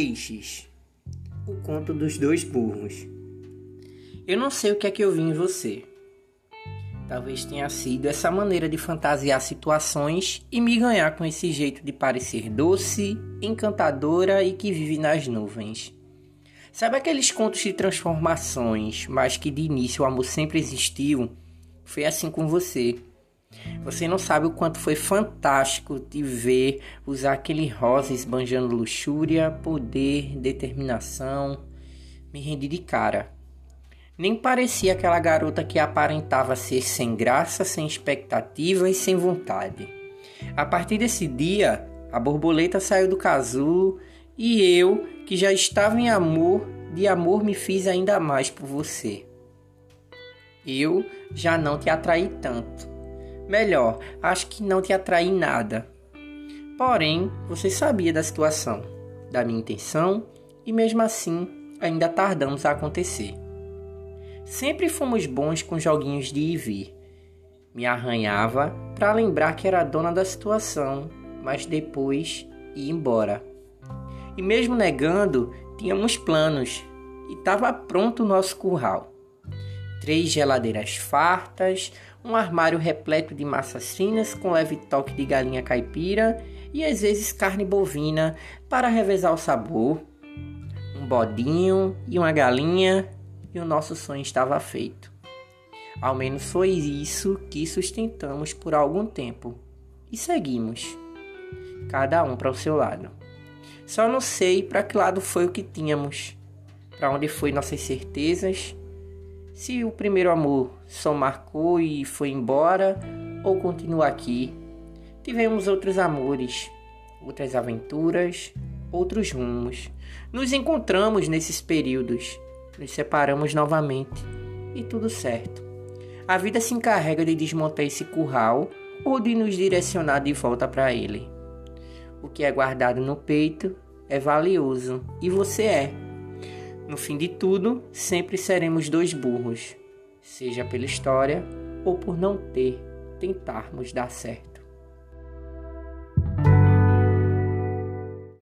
Peixes, o conto dos dois burros. Eu não sei o que é que eu vi em você. Talvez tenha sido essa maneira de fantasiar situações e me ganhar com esse jeito de parecer doce, encantadora e que vive nas nuvens. Sabe aqueles contos de transformações, mas que de início o amor sempre existiu? Foi assim com você. Você não sabe o quanto foi fantástico te ver usar aquele rosa esbanjando luxúria, poder, determinação. Me rendi de cara. Nem parecia aquela garota que aparentava ser sem graça, sem expectativa e sem vontade. A partir desse dia, a borboleta saiu do casulo e eu, que já estava em amor, de amor me fiz ainda mais por você. Eu já não te atraí tanto. Melhor, acho que não te atraí nada. Porém, você sabia da situação, da minha intenção e mesmo assim ainda tardamos a acontecer. Sempre fomos bons com joguinhos de ir e vir. Me arranhava para lembrar que era dona da situação, mas depois ia embora. E mesmo negando, tínhamos planos e estava pronto o nosso curral. 3 geladeiras fartas, um armário repleto de massas finas com leve toque de galinha caipira e às vezes carne bovina para revezar o sabor, um bodinho e uma galinha. E o nosso sonho estava feito. Ao menos foi isso que sustentamos por algum tempo. E seguimos. Cada um para o seu lado. Só não sei para que lado foi o que tínhamos. Para onde foi nossas certezas. Se o primeiro amor só marcou e foi embora. Ou continua aqui. Tivemos outros amores. Outras aventuras. Outros rumos. Nos encontramos nesses períodos. Nos separamos novamente e tudo certo. A vida se encarrega de desmontar esse curral ou de nos direcionar de volta para ele. O que é guardado no peito é valioso e você é. No fim de tudo, sempre seremos dois burros, seja pela história ou por não tentarmos dar certo.